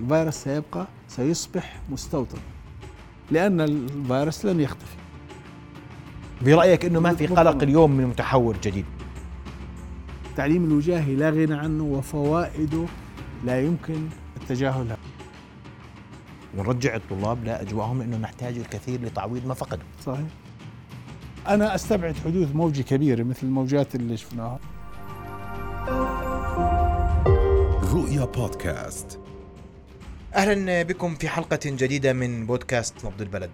الفيروس سيبقى، سيصبح مستوطن لأن الفيروس لن يختفي. برأيك أنه ما في قلق اليوم من متحور جديد؟ التعليم الوجاهي لا غنى عنه وفوائده لا يمكن التجاهلها. ونرجع الطلاب لأجواءهم، لأنه نحتاج الكثير لتعويض ما فقدوا. صحيح. أنا أستبعد حدوث موجة كبيرة مثل الموجات اللي شفناها. رؤيا بودكاست. أهلا بكم في حلقة جديدة من بودكاست نبض البلد.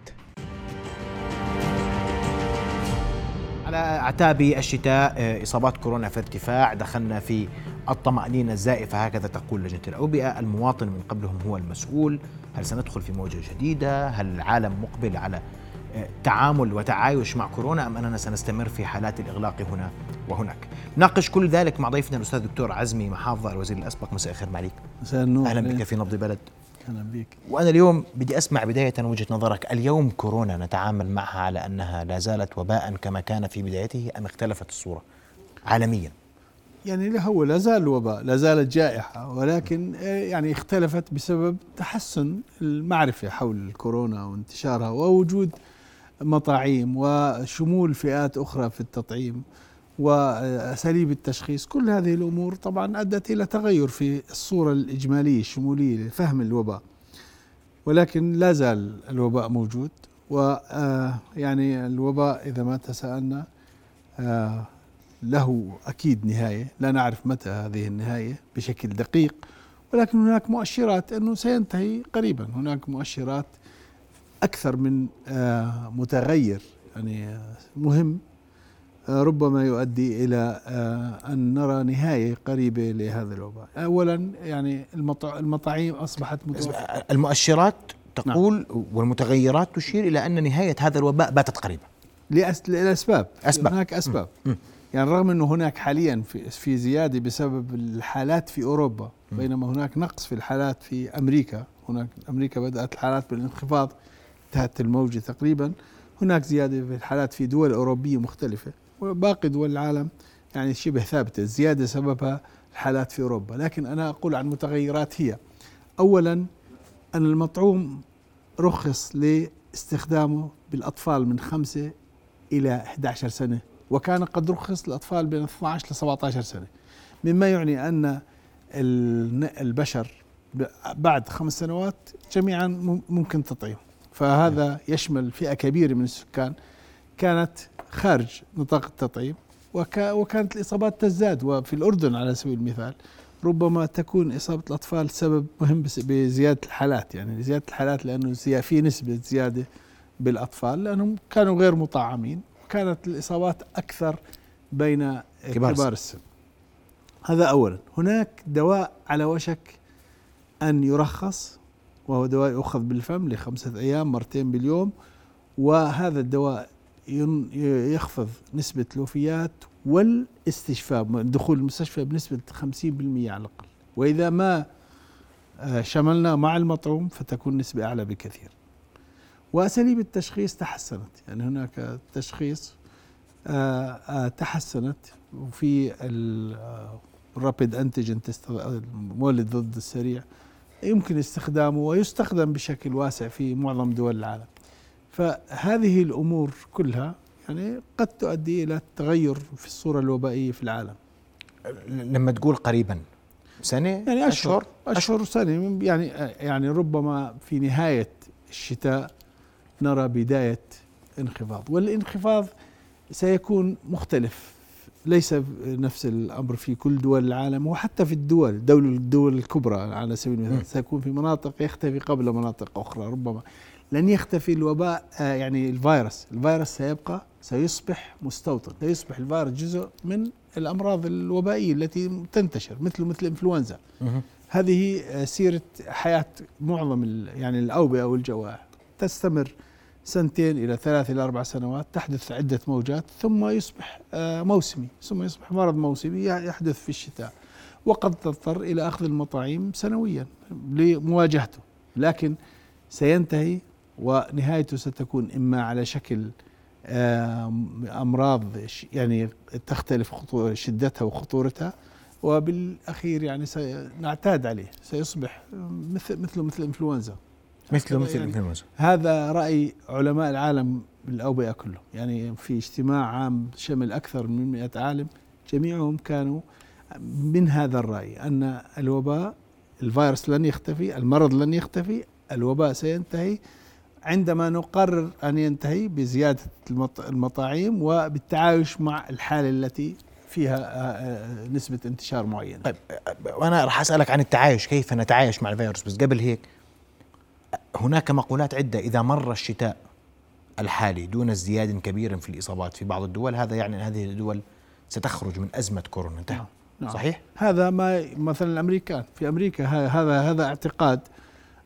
على أعتاب الشتاء إصابات كورونا في ارتفاع، دخلنا في الطمأنينة الزائفة، هكذا تقول لجنة الأوبئة. المواطن من قبلهم هو المسؤول. هل سندخل في موجة جديدة؟ هل العالم مقبل على تعامل وتعايش مع كورونا، أم أننا سنستمر في حالات الإغلاق هنا وهناك؟ ناقش كل ذلك مع ضيفنا الأستاذ دكتور عزمي محافظة، الوزير الأسبق. مساء الخير عليك. مساء النور. أهلا بك في نبض البلد. أهلا بك. وأنا اليوم بدي أسمع بداية وجهة نظرك. اليوم كورونا نتعامل معها على أنها لا زالت وباء كما كان في بدايته، أم اختلفت الصورة عالميا؟ يعني هو لا زال وباء، لا زالت جائحة، ولكن يعني اختلفت بسبب تحسن المعرفة حول الكورونا وانتشارها ووجود مطاعيم وشمول فئات أخرى في التطعيم وأساليب التشخيص. كل هذه الأمور طبعا أدت إلى تغير في الصورة الإجمالية الشمولية لفهم الوباء، ولكن لا زال الوباء موجود. ويعني الوباء إذا ما تساءلنا له أكيد نهاية، لا نعرف متى هذه النهاية بشكل دقيق، ولكن هناك مؤشرات أنه سينتهي قريبا. هناك مؤشرات أكثر من متغير يعني مهم، ربما يؤدي إلى أن نرى نهاية قريبة لهذا الوباء. أولا يعني المطاعيم أصبحت متوفرة. المؤشرات تقول نعم، والمتغيرات تشير إلى أن نهاية هذا الوباء باتت قريبة لأسباب. هناك أسباب. يعني رغم أنه هناك حاليا في زيادة بسبب الحالات في أوروبا، بينما هناك نقص في الحالات في أمريكا. هناك أمريكا بدأت الحالات بالانخفاض، انتهت الموجة تقريبا. هناك زيادة في الحالات في دول أوروبية مختلفة، وباقي دول العالم يعني شبه ثابتة. الزيادة سببها الحالات في أوروبا، لكن أنا أقول عن متغيرات هي أولا أن المطعوم رخص لاستخدامه بالأطفال من 5 إلى 11 سنة، وكان قد رخص للأطفال بين 12 إلى 17 سنة، مما يعني أن البشر بعد 5 سنوات جميعا ممكن تطعيم. فهذا يشمل فئة كبيرة من السكان كانت خارج نطاق التطعيم، وكانت الإصابات تزداد. وفي الأردن على سبيل المثال ربما تكون إصابة الأطفال سبب مهم بزيادة الحالات، يعني زيادة الحالات لأنه في نسبة زيادة بالأطفال لأنهم كانوا غير مطعمين، وكانت الإصابات أكثر بين كبار السن. هذا أولا. هناك دواء على وشك أن يرخص، وهو دواء يؤخذ بالفم ل5 أيام مرتين باليوم، وهذا الدواء يخفض نسبة الوفيات والاستشفاء، دخول المستشفى بنسبة 50% على الأقل، وإذا ما شملنا مع المطعوم فتكون نسبة أعلى بكثير. وأساليب التشخيص تحسنت، يعني هناك تشخيص تحسنت في الرابيد أنتيجين تيست، المولد ضد السريع، يمكن استخدامه ويستخدم بشكل واسع في معظم دول العالم. فهذه الأمور كلها يعني قد تؤدي إلى تغير في الصورة الوبائية في العالم. لما تقول قريبا سنة يعني أشهر سنة، يعني ربما في نهاية الشتاء نرى بداية انخفاض، والانخفاض سيكون مختلف، ليس نفس الأمر في كل دول العالم، وحتى في الدول الكبرى على سبيل المثال سيكون في مناطق يختفي قبل مناطق أخرى. ربما لن يختفي الوباء، يعني الفيروس سيبقى، سيصبح مستوطن، سيصبح الفيروس جزء من الأمراض الوبائية التي تنتشر مثل الإنفلونزا. هذه سيرة حياة معظم يعني الأوبئة والجوائح، تستمر 2 إلى 3 إلى 4 سنوات، تحدث عدة موجات، ثم يصبح موسمي، ثم يصبح مرض موسمي يحدث في الشتاء، وقد تضطر إلى أخذ المطاعيم سنويا لمواجهته، لكن سينتهي، ونهايته ستكون إما على شكل أمراض يعني تختلف شدتها وخطورتها، وبالأخير يعني سنعتاد عليه, سيصبح مثل إنفلونزا. مثل إنفلونزا. هذا رأي علماء العالم بالأوبئة كله, يعني في اجتماع عام شمل أكثر من 100 عالم جميعهم كانوا من هذا الرأي, أن الوباء الفيروس لن يختفي, المرض لن يختفي, الوباء سينتهي عندما نقرر أن ينتهي بزيادة المطاعيم وبالتعايش مع الحالة التي فيها نسبة انتشار معينة. طيب وأنا رح أسألك عن التعايش, كيف نتعايش مع الفيروس, بس قبل هيك هناك مقولات عدة. إذا مر الشتاء الحالي دون ازدياد كبير في الإصابات في بعض الدول, هذا يعني هذه الدول ستخرج من أزمة كورونا. انتهى. نعم. صحيح. هذا ما مثلا الأمريكان في أمريكا, هذا اعتقاد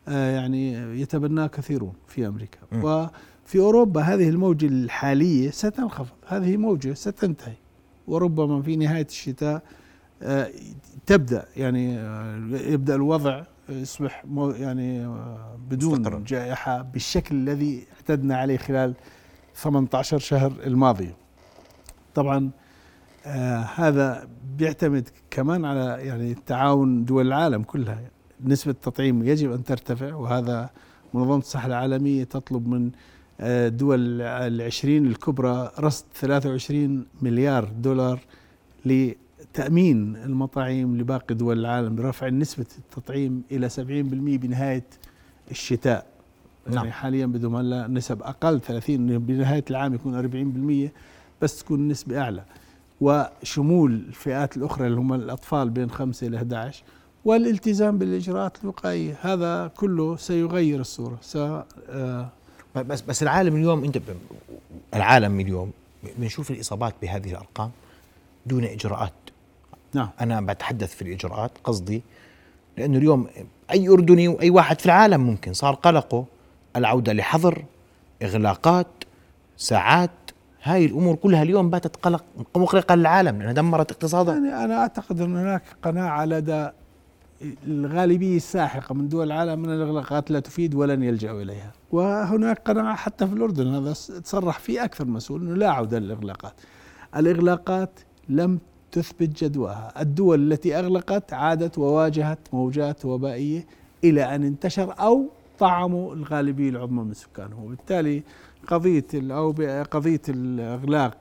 يعني يتبناه كثيرون في أمريكا. وفي أوروبا هذه الموجة الحالية ستنخفض, هذه موجة ستنتهي, وربما في نهاية الشتاء تبدأ يعني يبدأ الوضع يصبح يعني بدون جائحة بالشكل الذي اعتدنا عليه خلال 18 شهر الماضي. طبعا هذا بيعتمد كمان على يعني تعاون دول العالم كلها. نسبة التطعيم يجب أن ترتفع, وهذا منظمة الصحة العالمية تطلب من دول 20 الكبرى رصد 23 مليار دولار لتأمين المطاعيم لباقي دول العالم برفع نسبة التطعيم إلى 70% بنهاية الشتاء. نعم. يعني حاليا بدهم هلا نسب أقل 30, بنهاية العام يكون 40%, بس تكون نسبة أعلى, وشمول الفئات الأخرى اللي هم الأطفال بين 5 إلى 11, والالتزام بالإجراءات الوقائية. هذا كله سيغير الصورة. بس العالم اليوم, انت العالم اليوم بنشوف الإصابات بهذه الأرقام دون إجراءات. نعم. أنا بتحدث في الإجراءات قصدي, لأنه اليوم أي أردني وأي واحد في العالم ممكن صار قلقه العودة لحظر, إغلاقات, ساعات, هاي الأمور كلها اليوم باتت قلق مقلقة للعالم لأنها دمرت اقتصاده. يعني أنا أعتقد أن هناك قناعة لدى الغالبية الساحقة من دول العالم أن الإغلاقات لا تفيد ولن يلجأوا إليها, وهناك قناعة حتى في الأردن, هذا تصرح فيه أكثر مسؤول أنه لا عودة للإغلاقات. الإغلاقات لم تثبت جدواها. الدول التي أغلقت عادت وواجهت موجات وبائية إلى أن انتشر أو طعموا الغالبية العظمى من سكانه, وبالتالي قضية الإغلاق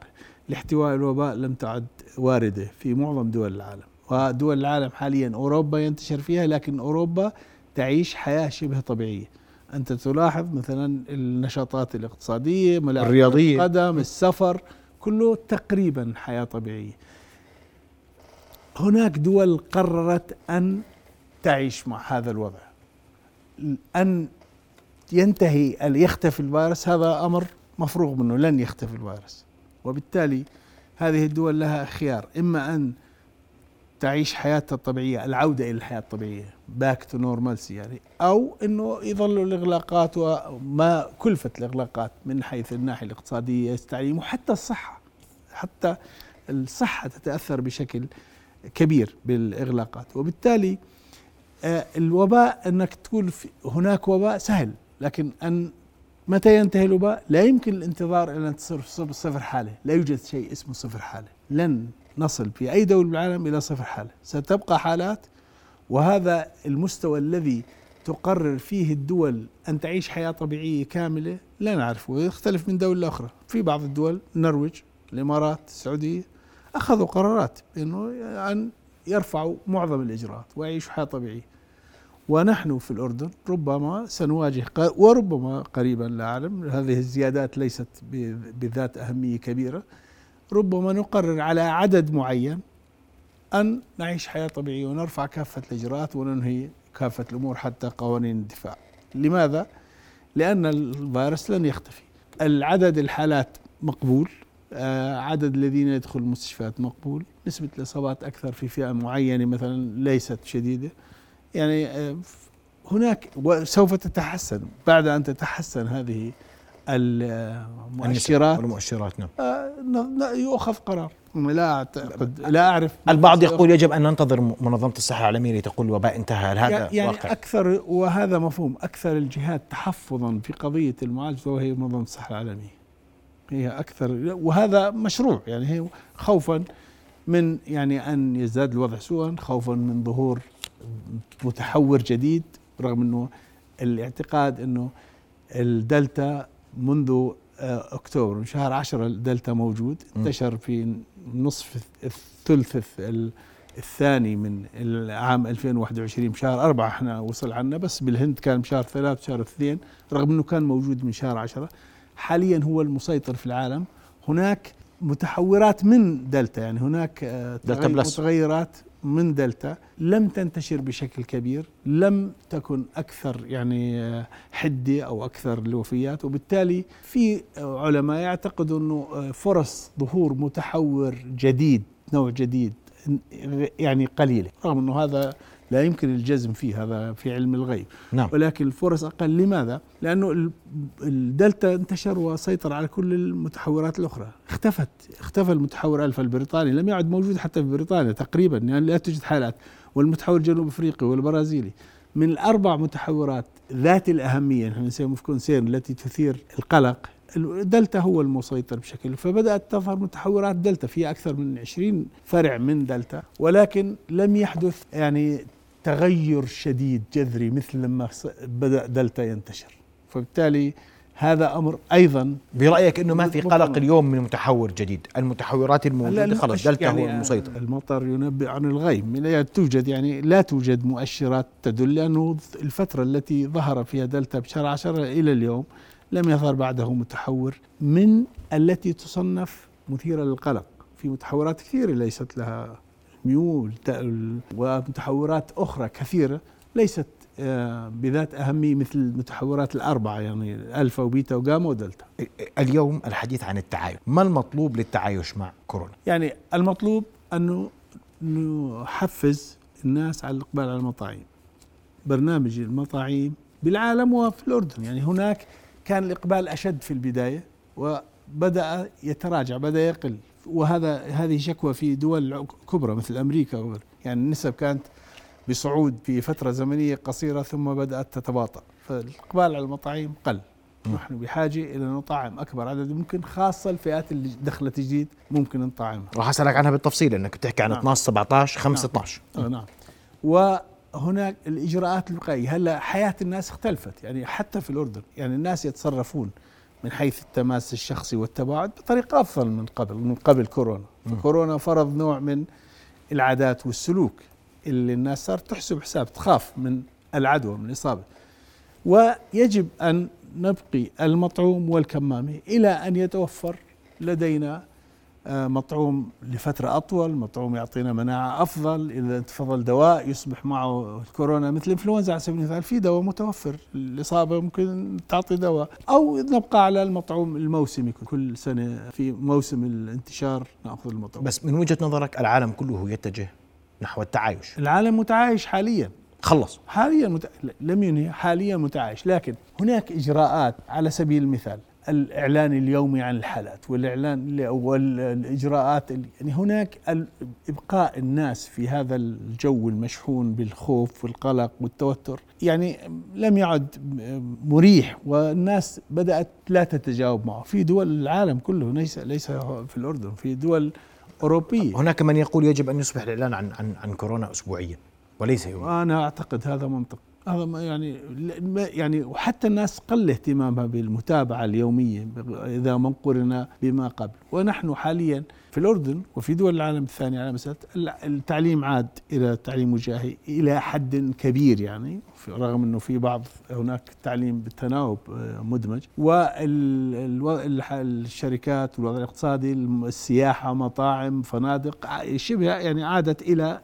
لاحتواء الوباء لم تعد واردة في معظم دول العالم. ودول العالم حاليا أوروبا ينتشر فيها, لكن أوروبا تعيش حياة شبه طبيعية. أنت تلاحظ مثلا النشاطات الاقتصادية, ملاعب القدم, السفر, كله تقريبا حياة طبيعية. هناك دول قررت أن تعيش مع هذا الوضع. أن ينتهي أن يختفي الفيروس هذا أمر مفروغ منه, لن يختفي الفيروس, وبالتالي هذه الدول لها خيار, إما أن تعيش حياتها الطبيعية, العودة إلى الحياة الطبيعية back to normalcy يعني, أو أنه يظلوا الإغلاقات وما كلفة الإغلاقات من حيث الناحية الاقتصادية, التعليم, وحتى الصحة. حتى الصحة تتأثر بشكل كبير بالإغلاقات, وبالتالي الوباء أنك تقول هناك وباء سهل, لكن أن متى ينتهي الوباء لا يمكن الانتظار إلى أن تصير صفر حالة. لا يوجد شيء اسمه صفر حالة, لن نصل في أي دولة بالعالم إلى صفر حالة, ستبقى حالات. وهذا المستوى الذي تقرر فيه الدول أن تعيش حياة طبيعية كاملة لا نعرفه, ويختلف من دولة أخرى. في بعض الدول, النرويج, الإمارات, السعودية, أخذوا قرارات إنه أن يرفعوا معظم الإجراءات ويعيشوا حياة طبيعية. ونحن في الأردن ربما سنواجه وربما قريبا لا أعلم, هذه الزيادات ليست بذات أهمية كبيرة, ربما نقرر على عدد معين أن نعيش حياة طبيعية ونرفع كافة الإجراءات وننهي كافة الأمور حتى قوانين الدفاع. لماذا؟ لأن الفيروس لن يختفي. العدد الحالات مقبول, عدد الذين يدخل المستشفيات مقبول, نسبة الإصابات أكثر في فئة معينة مثلا ليست شديدة, يعني هناك, وسوف تتحسن بعد أن تتحسن هذه المؤشرات. نعم. يؤخذ قرار. لا أعرف. البعض يقول يجب أن ننتظر منظمة الصحة العالمية تقول وباء انتهى. هذا يعني واقع. أكثر, وهذا مفهوم, أكثر الجهات تحفظا في قضية المعالجة وهي منظمة الصحة العالمية, هي أكثر, وهذا مشروع يعني, هي خوفا من يعني أن يزداد الوضع سوءا خوفا من ظهور متحور جديد، رغم أنه الاعتقاد أنه الدلتا منذ أكتوبر من شهر 10 الدلتا موجود، انتشر في نصف الثلث الثاني من العام 2021 بشهر 4 احنا وصل عنا، بس بالهند كان بشهر 3 بشهر 2، رغم أنه كان موجود من شهر 10. حاليا هو المسيطر في العالم. هناك متحورات من دلتا، يعني هناك متغيرات من دلتا لم تنتشر بشكل كبير، لم تكن أكثر يعني حدة أو أكثر الوفيات، وبالتالي في علماء يعتقدوا أنه فرص ظهور متحور جديد نوع جديد يعني قليلة، رغم أنه هذا لا يمكن الجزم فيه، هذا في علم الغيب. نعم. ولكن الفرص أقل. لماذا؟ لأنه الدلتا انتشر وسيطر على كل المتحورات الأخرى، اختفى المتحور ألفا البريطاني، لم يعد موجود حتى في بريطانيا تقريبا، يعني لا توجد حالات. والمتحور الجنوب أفريقي والبرازيلي، من الأربع متحورات ذات الأهمية نحن نسميها كونسيرن التي تثير القلق، الدلتا هو المسيطر بشكل. فبدأت تظهر متحورات دلتا، فيها أكثر من 20 فرع من دلتا، ولكن لم يحدث يعني تغير شديد جذري مثل لما بدأ دلتا ينتشر. فبالتالي هذا أمر أيضا. برأيك أنه ما في قلق اليوم من متحور جديد؟ المتحورات الموجودة خلاص دلتا يعني هو المسيطر. المطر ينبئ عن الغيم، لا توجد يعني لا توجد مؤشرات تدل، لأنه الفترة التي ظهر فيها دلتا بشهر 10 إلى اليوم لم يظهر بعده متحور من التي تصنف مثيرة للقلق. في متحورات كثيرة ليست لها ميول، ومتحورات أخرى كثيرة ليست بذات أهمية مثل المتحورات الأربعة، يعني ألفا وبيتا وغاما ودلتا. اليوم الحديث عن التعايش، ما المطلوب للتعايش مع كورونا؟ يعني المطلوب أنه نحفز الناس على الإقبال على المطاعيم. برنامج المطاعيم بالعالم وفي الأردن، يعني هناك كان الإقبال أشد في البداية وبدأ يتراجع، بدأ يقل، وهذا هذه شكوى في دول كبرى مثل أمريكا وغيرها. يعني النسب كانت بصعود في فترة زمنية قصيرة ثم بدأت تتباطأ، فالإقبال على المطاعيم قل. نحن بحاجة إلى نطعم أكبر عدد ممكن، خاصة الفئات اللي دخلت جديد ممكن نطعمها. راح أسألك عنها بالتفصيل، أنك تحكي عن 12 17 5 16. نعم. وهناك الإجراءات الوقائية. هلا حياة الناس اختلفت، يعني حتى في الأردن يعني الناس يتصرفون من حيث التماس الشخصي والتباعد بطريقة أفضل من قبل كورونا. كورونا فرض نوع من العادات والسلوك اللي الناس صارت تحسب حساب، تخاف من العدوى من الإصابة. ويجب أن نبقي المطعوم والكمامة إلى أن يتوفر لدينا مطعوم لفترة أطول، مطعوم يعطينا مناعة أفضل، إذا تفضل دواء يصبح معه الكورونا مثل الإنفلونزا على سبيل المثال، في دواء متوفر الإصابة ممكن تعطي دواء، أو نبقى على المطعوم الموسمي كل سنة في موسم الانتشار نأخذ المطعوم. بس من وجهة نظرك العالم كله يتجه نحو التعايش؟ العالم متعايش حاليا، خلص حاليا لم ينهي، حاليا متعايش، لكن هناك إجراءات. على سبيل المثال الإعلان اليومي عن الحالات والإعلان والإجراءات، يعني هناك إبقاء الناس في هذا الجو المشحون بالخوف والقلق والتوتر يعني لم يعد مريح، والناس بدأت لا تتجاوب معه. في دول العالم كله، ليس في الأردن، في دول أوروبية. هناك من يقول يجب أن يصبح الإعلان عن كورونا أسبوعيا وليس يوميا. أنا أعتقد هذا منطق، هذا يعني وحتى الناس قل اهتمامها بالمتابعة اليومية إذا ما قرنا بما قبل. ونحن حاليا في الأردن وفي دول العالم الثاني على مسألة التعليم عاد إلى تعليم وجاهي إلى حد كبير، يعني رغم أنه في بعض هناك تعليم بالتناوب مدمج، والشركات والوضع الاقتصادي، السياحة، مطاعم، فنادق شبه يعني عادت إلى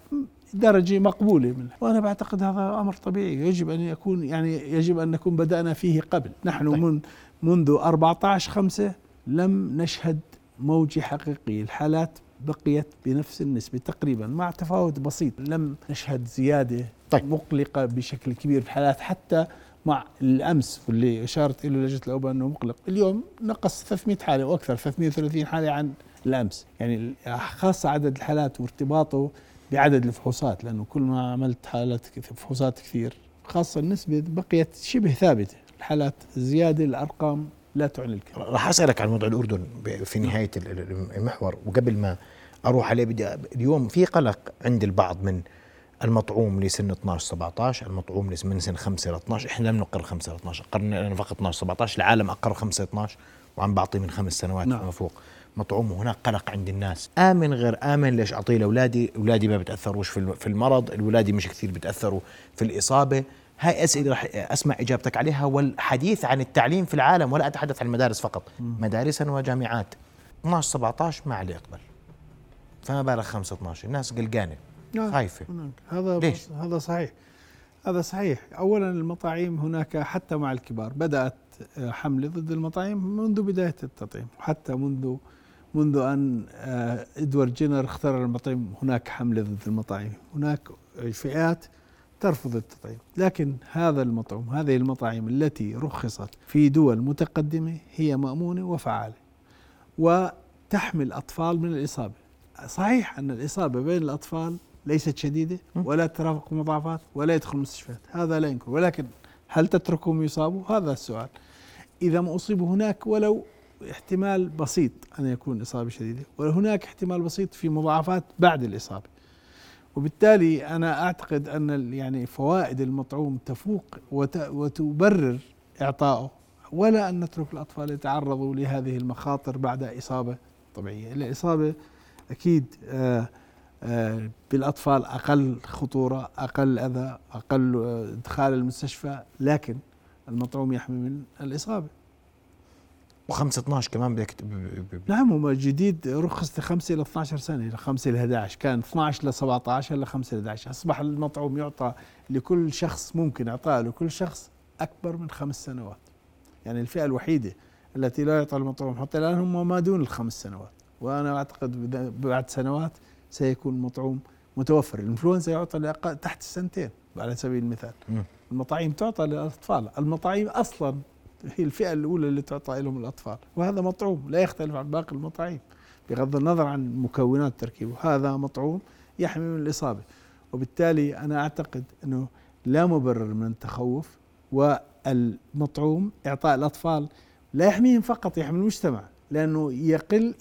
درجة مقبولة منها. وأنا بعتقد هذا أمر طبيعي يجب أن يكون، يعني يجب أن نكون بدأنا فيه قبل. نحن طيب. منذ 14/5 لم نشهد موجة حقيقية، الحالات بقيت بنفس النسبة تقريبا مع تفاوت بسيط، لم نشهد زيادة طيب. مقلقة بشكل كبير في الحالات، حتى مع الأمس واللي أشارت إليه لجنة الأوبئة أنه مقلق، اليوم نقص 300 حالة وأكثر، 330 حالة عن الأمس. يعني خاصة عدد الحالات وارتباطه بعدد الفحوصات، لأنه كل ما عملت حالات فحوصات كثير، خاصة النسبة بقيت شبه ثابتة، الحالات زيادة، الأرقام لا تعني الكثير. راح أسألك عن وضع الأردن في نهاية المحور، وقبل ما أروح عليه اليوم في قلق عند البعض من المطعوم لسن 12-17، المطعوم من سن 5-12. إحنا لم نقر 5-12، قررنا أنا فقط 12-17، العالم أقر 5-12 وعم بعطي من 5 سنوات وما فوق مطعوم. وهناك قلق عند الناس، آمن غير آمن، ليش أعطيه لأولادي؟ أولادي ما بتأثروش في المرض، الولادي مش كثير بتأثروا في الإصابة. هاي أسئلة رح أسمع إجابتك عليها. والحديث عن التعليم في العالم، ولا أتحدث عن المدارس فقط، مدارسا وجامعات. 12-17 ما عليه يقبل، فما بالك 5-12؟ الناس قلقانة خايفة. هذا صحيح، هذا صحيح. أولا المطاعيم هناك حتى مع الكبار بدأت حملة ضد المطاعيم منذ بداية التطعيم، وحتى منذ أن إدوارد جينر اخترع المطاعيم هناك حملة ضد المطاعيم. هناك فئات ترفض التطعيم، لكن هذا المطعوم، هذه المطاعيم التي رخصت في دول متقدمة هي مأمونة وفعالة وتحمي الأطفال من الإصابة. صحيح أن الإصابة بين الأطفال ليست شديدة ولا ترافق مضاعفات ولا يدخل المستشفيات، هذا لا ينكر، ولكن هل تتركهم يصابوا؟ هذا السؤال. إذا ما أصيبوا هناك ولو احتمال بسيط أن يكون إصابة شديدة، وهناك احتمال بسيط في مضاعفات بعد الإصابة. وبالتالي أنا أعتقد أن يعني فوائد المطعوم تفوق وتبرر إعطائه، ولا أن نترك الأطفال يتعرضوا لهذه المخاطر بعد إصابة طبيعية. الإصابة أكيد بالأطفال أقل خطورة، أقل أذى، أقل إدخال المستشفى، لكن المطعوم يحمي من الإصابة. و5-12 كمان بدك نعم، هو جديد رخصت 5-12 سنة، إلى 5-11 كان 12-17 إلى 5-11. أصبح المطعوم يعطى لكل شخص، ممكن إعطاء لكل شخص أكبر من 5 سنوات. يعني الفئة الوحيدة التي لا يعطى المطعوم حتى الآن هم ما دون 5 سنوات، وأنا أعتقد بعد سنوات سيكون المطعوم متوفر. الإنفلونزا يعطى تحت السنتين على سبيل المثال، المطاعيم تعطى للأطفال. المطاعيم أصلاً هي الفئة الأولى اللي تعطى لهم الأطفال، وهذا مطعوم لا يختلف عن باقي المطاعيم بغض النظر عن مكونات تركيبه. هذا مطعوم يحمي من الإصابة، وبالتالي أنا أعتقد أنه لا مبرر من التخوف. والمطعوم إعطاء الأطفال لا يحميهم فقط، يحمي المجتمع، لأنه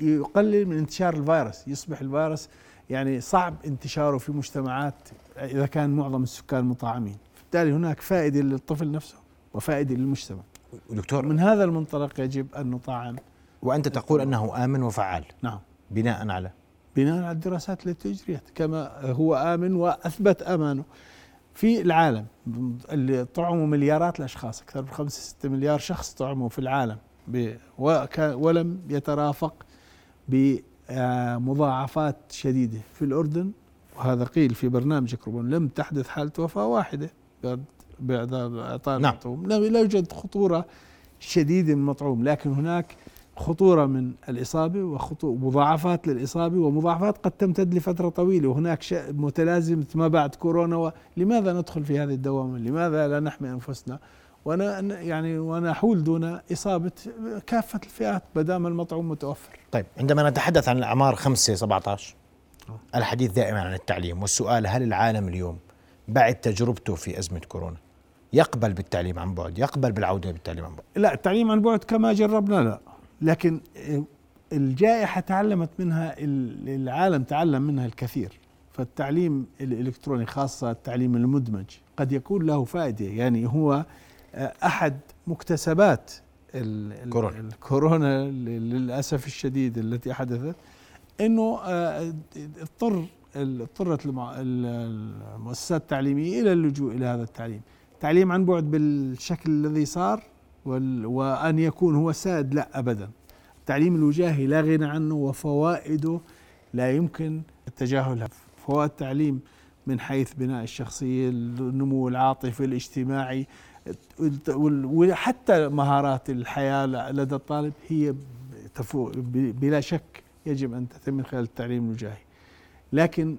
يقلل من انتشار الفيروس. يصبح الفيروس يعني صعب انتشاره في مجتمعات إذا كان معظم السكان مطعمين، بالتالي هناك فائدة للطفل نفسه وفائدة للمجتمع. دكتور، من هذا المنطلق يجب أن نطعم. وأنت تقول أنه آمن وفعال. نعم، بناء على الدراسات التي أجريت، كما هو آمن وأثبت أمانه في العالم اللي طعموا مليارات الأشخاص، أكثر من 5-6 مليار شخص طعموا في العالم ولم يترافق بمضاعفات شديدة. في الأردن، وهذا قيل في برنامج كربون، لم تحدث حالة وفاة واحدة بعد إعطاء المطعوم. لا يوجد خطورة شديدة من المطعوم، لكن هناك خطورة من الإصابة ومضاعفات للإصابة، ومضاعفات قد تمتد لفترة طويلة، وهناك شيء متلازم ما بعد كورونا. ولماذا ندخل في هذه الدوامة؟ لماذا لا نحمي أنفسنا ونحول دون إصابة كافة الفئات بدام المطعوم متوفر؟ طيب، عندما نتحدث عن الأعمار 5-17 الحديث دائما عن التعليم، والسؤال هل العالم اليوم بعد تجربته في أزمة كورونا يقبل بالتعليم عن بعد، يقبل بالعودة بالتعليم عن بعد؟ لا، التعليم عن بعد كما جربنا لا، لكن الجائحة تعلمت منها، العالم تعلم منها الكثير. فالتعليم الإلكتروني خاصة التعليم المدمج قد يكون له فائدة، يعني هو أحد مكتسبات الكورونا للأسف الشديد التي حدثت، أنه اضطرت المؤسسات التعليمية إلى اللجوء إلى هذا التعليم. تعليم عن بعد بالشكل الذي صار وأن يكون هو ساد، لا أبدا. التعليم الوجاهي لا غنى عنه، وفوائده لا يمكن التجاهلها. فوائد التعليم من حيث بناء الشخصية، النمو العاطفي، الاجتماعي، وحتى مهارات الحياة لدى الطالب هي بلا شك يجب أن تتم من خلال التعليم الوجاهي. لكن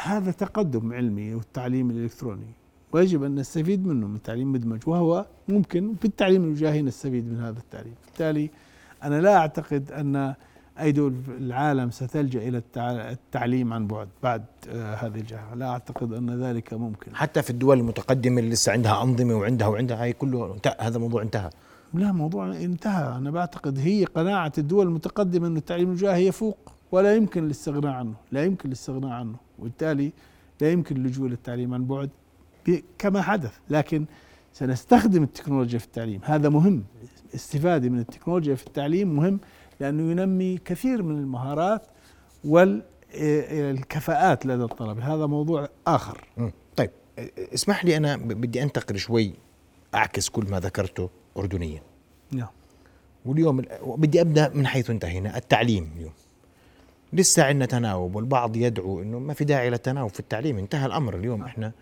هذا تقدم علمي، والتعليم الإلكتروني ويجب أن نستفيد منه، من تعليم مدمج، وهو ممكن في التعليم الوجاهي نستفيد من هذا التعليم. بالتالي أنا لا أعتقد أن أي دول العالم ستلجأ إلى التعليم عن بعد هذه الجائحة، لا أعتقد أن ذلك ممكن. حتى في الدول المتقدمة اللي لسه عندها أنظمة وعندها هاي كله، هذا موضوع انتهى. لا، موضوع انتهى. أنا أعتقد هي قناعة الدول المتقدمة أن التعليم الوجاهي يفوق ولا يمكن الاستغناء عنه، لا يمكن الاستغناء عنه، وبالتالي لا يمكن اللجوء للتعليم عن بعد كما حدث. لكن سنستخدم التكنولوجيا في التعليم، هذا مهم. الاستفادة من التكنولوجيا في التعليم مهم، لأنه ينمي كثير من المهارات والكفاءات لدى الطلبة، هذا موضوع آخر. طيب اسمح لي، أنا بدي أنتقل شوي، أعكس كل ما ذكرته أردنيا. نعم. واليوم بدي أبدأ من حيث انتهينا، التعليم. اليوم لسه عندنا تناوب، والبعض يدعو إنه ما في داعي للتناوب في التعليم، انتهى الأمر. اليوم إحنا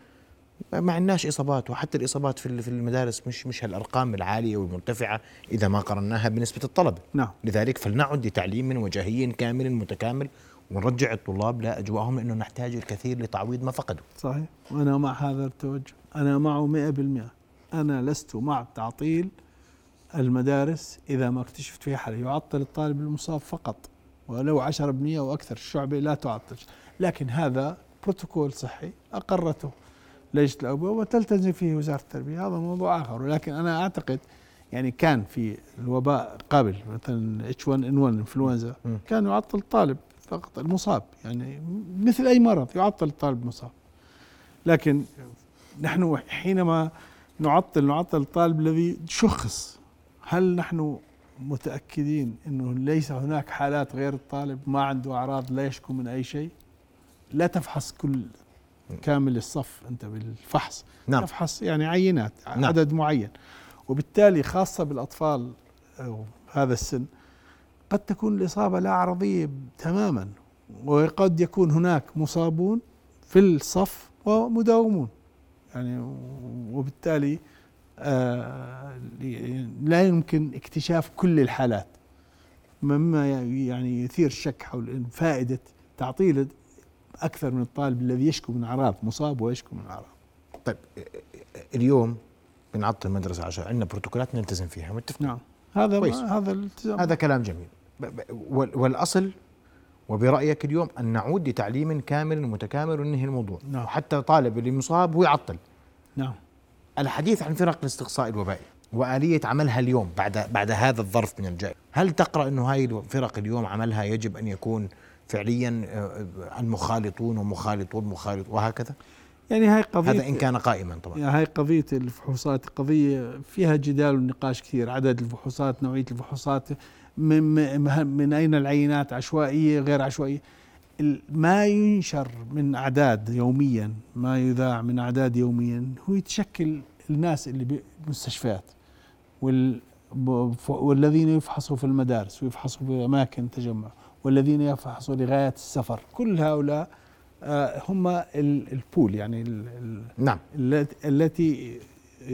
ما عندناش إصابات، وحتى الإصابات في المدارس مش هالأرقام العالية والمرتفعة إذا ما قرناها بنسبة الطلبة. نعم. لذلك فلنعد لتعليم وجاهي كامل متكامل، ونرجع الطلاب لأجواءهم، لأنه نحتاج الكثير لتعويض ما فقدوا. صحيح، وأنا مع هذا التوجه، أنا معه 100%. أنا لست مع تعطيل المدارس إذا ما اكتشفت فيها حالة، يعطل الطالب المصاب فقط، ولو 10% وأكثر. الشعبة لا تعطل، لكن هذا بروتوكول صحي أقرته لجنة الأوبئة وتلتزم فيه وزارة التربية، هذا موضوع آخر. ولكن أنا أعتقد يعني كان في الوباء قبل مثلا H1N1 إنفلونزا، كان يعطل الطالب فقط المصاب، يعني مثل أي مرض يعطل الطالب المصاب. لكن نحن حينما نعطل الطالب الذي شخص، هل نحن متأكدين أنه ليس هناك حالات غير الطالب ما عنده أعراض لا يشكو من أي شيء؟ لا تفحص كل كامل الصف أنت بالفحص. نعم. تفحص يعني عينات عدد معين، وبالتالي خاصة بالأطفال هذا السن قد تكون الإصابة لا عرضية تماما، وقد يكون هناك مصابون في الصف ومداومون يعني، وبالتالي لا يمكن اكتشاف كل الحالات، مما يعني يثير الشك حول فائدة تعطيل أكثر من الطالب الذي يشكو من أعراض، مصاب ويشكو من أعراض. طيب اليوم بنعطل المدرسة عشان عندنا بروتوكولات نلتزم فيها، متفقين؟ نعم، هذا الالتزام، هذا كلام جميل. والأصل وبرأيك اليوم أن نعود لتعليم كامل متكامل وننهي الموضوع. نعم. حتى طالب اللي مصاب هو يعطل. نعم. الحديث عن فرق الاستقصاء الوبائي وآلية عملها اليوم بعد هذا الظرف من الجائحة، هل تقرأ أنه هاي الفرق اليوم عملها يجب أن يكون فعليا المخالطون ومخالط وهكذا؟ يعني هاي قضية، هذا إن كان قائما طبعا، يعني هاي قضية الفحوصات قضية فيها جدال ونقاش كثير، عدد الفحوصات، نوعية الفحوصات، من أين العينات، عشوائية غير عشوائية. ما ينشر من أعداد يوميا، ما يذاع من أعداد يوميا، هو يتشكل الناس اللي بالمستشفيات والذين يفحصوا في المدارس ويفحصوا في أماكن تجمع، والذين يفحصوا لغاية السفر، كل هؤلاء هم البول يعني نعم. التي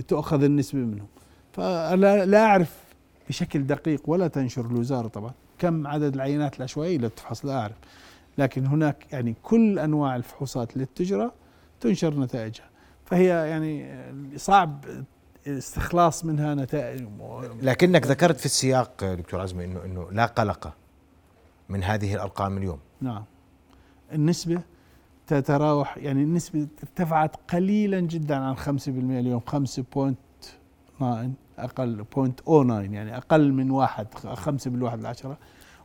تأخذ النسبة منهم. فأنا لا أعرف بشكل دقيق ولا تنشر الوزارة طبعا كم عدد العينات العشوائية اللي تفحص، لا أعرف، لكن هناك يعني كل أنواع الفحوصات اللي تجرى تنشر نتائجها، فهي يعني صعب الاستخلاص منها نتائج. لكنك ذكرت في السياق دكتور عزمي إنه لا قلق من هذه الأرقام اليوم. نعم، النسبة تتراوح، يعني النسبة ارتفعت قليلا جدا عن 5% اليوم، 5.9 أقل 0.09 يعني أقل من 1، 5 بالواحد العشرة،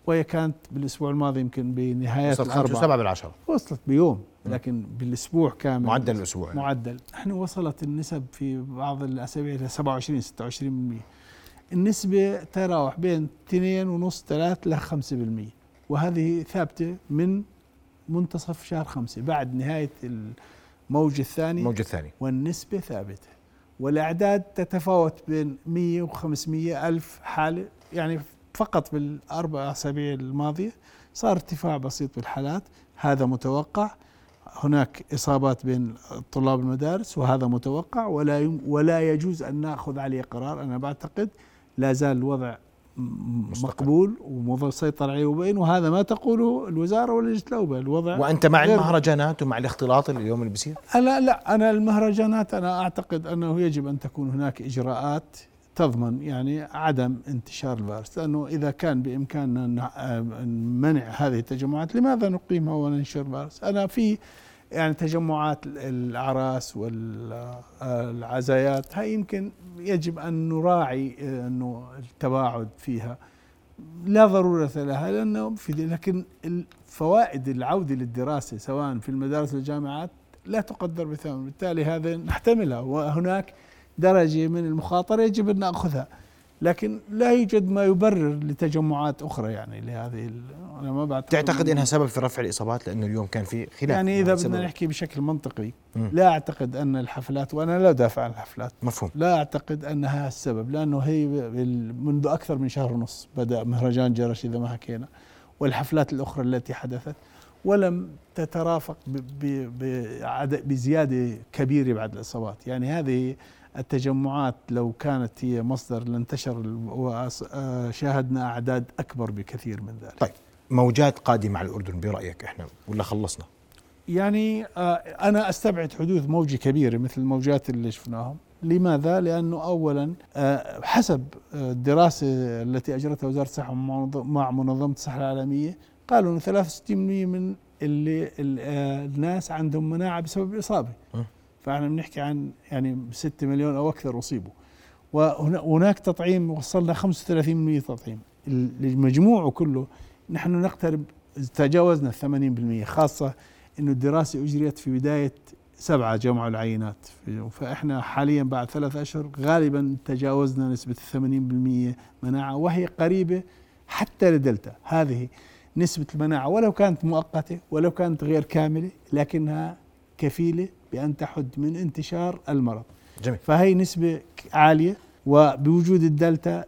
وهي كانت بالأسبوع الماضي يمكن بنهاية الأربعاء وصلت بيوم، لكن بالأسبوع كامل معدل الأسبوع معدل، نحن وصلت النسب في بعض الأسابيع إلى 27-26%. النسبة تتراوح بين 2.5-3 إلى 5%، وهذه ثابتة من منتصف شهر 5 بعد نهاية الموج الثاني، والنسبة ثابتة. والأعداد تتفاوت بين 100 و500 ألف حالة، يعني فقط بالأربع أسابيع الماضية صار ارتفاع بسيط بالحالات، هذا متوقع. هناك إصابات بين طلاب المدارس وهذا متوقع، ولا يجوز أن نأخذ عليه قرار. أنا بعتقد لا زال الوضع مقبول ومسيطر عليه وبين، وهذا ما تقوله الوزارة ولجنة الأوبئة الوضع. وأنت مع المهرجانات ومع الاختلاط اليوم اللي بيصير؟ لا، أنا المهرجانات أنا أعتقد أنه يجب أن تكون هناك إجراءات تضمن يعني عدم انتشار الفيروس، لأنه إذا كان بإمكاننا منع هذه التجمعات لماذا نقيمها وننشر الفيروس؟ أنا في يعني تجمعات الأعراس والعزايات هاي يمكن يجب أن نراعي أنه التباعد فيها، لا ضرورة لها لأنه لكن الفوائد العودة للدراسة سواء في المدارس والجامعات لا تقدر بثمن، بالتالي هذا نحتملها، وهناك درجة من المخاطرة يجب أن نأخذها، لكن لا يوجد ما يبرر لتجمعات أخرى يعني لهذه. أنا ما بعتقد. تعتقد أنها سبب في رفع الإصابات لأنه اليوم كان في خلاف؟ يعني إذا بدنا نحكي بشكل منطقي لا أعتقد أن الحفلات، وأنا لا أدافع عن الحفلات، مفهوم، لا أعتقد أنها السبب، لأنه هي منذ أكثر من شهر ونص بدأ مهرجان جرش إذا ما حكينا والحفلات الأخرى التي حدثت ولم تترافق بزيادة كبيرة بعد الإصابات. يعني هذه التجمعات لو كانت هي مصدر لانتشر وشاهدنا أعداد أكبر بكثير من ذلك. طيب موجات قادمة على الأردن برأيك إحنا ولا خلصنا؟ يعني أنا أستبعد حدوث موجة كبيرة مثل الموجات اللي شفناهم. لماذا؟ لأنه أولا حسب الدراسة التي أجرتها وزارة الصحة مع منظمة الصحة العالمية قالوا أنه 63% من اللي الناس عندهم مناعة بسبب الإصابة، فاحنا بنحكي عن يعني 6 مليون او اكثر اصيبوا، وهناك تطعيم وصلنا 35% تطعيم للمجموع كله، نحن نقترب تجاوزنا 80%، خاصه انه الدراسه اجريت في بدايه 7 جمعوا العينات، فاحنا حاليا بعد 3 اشهر غالبا تجاوزنا نسبه 80% مناعه، وهي قريبه حتى لدلتا. هذه نسبه المناعه ولو كانت مؤقته ولو كانت غير كامله لكنها كفيله بأن تحد من انتشار المرض. جميل. فهي نسبة عالية، وبوجود الدلتا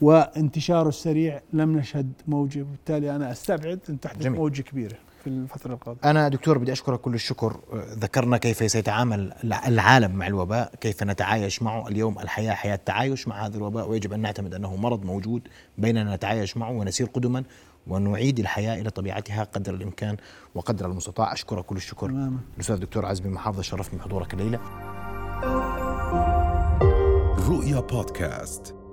وانتشاره السريع لم نشهد موجة، بالتالي أنا أستبعد أن تحدث جميل. موجة كبيرة في الفترة القادمة. أنا دكتور بدي أشكرك كل الشكر، ذكرنا كيف سيتعامل العالم مع الوباء، كيف نتعايش معه اليوم، الحياة حياة تعايش مع هذا الوباء، ويجب أن نعتمد أنه مرض موجود بيننا نتعايش معه ونسير قدما ونعيد الحياة إلى طبيعتها قدر الإمكان وقدر المستطاع. أشكرك كل الشكر الأستاذ دكتور عزمي محافظة، شرفني بحضورك الليلة. رؤيا بودكاست.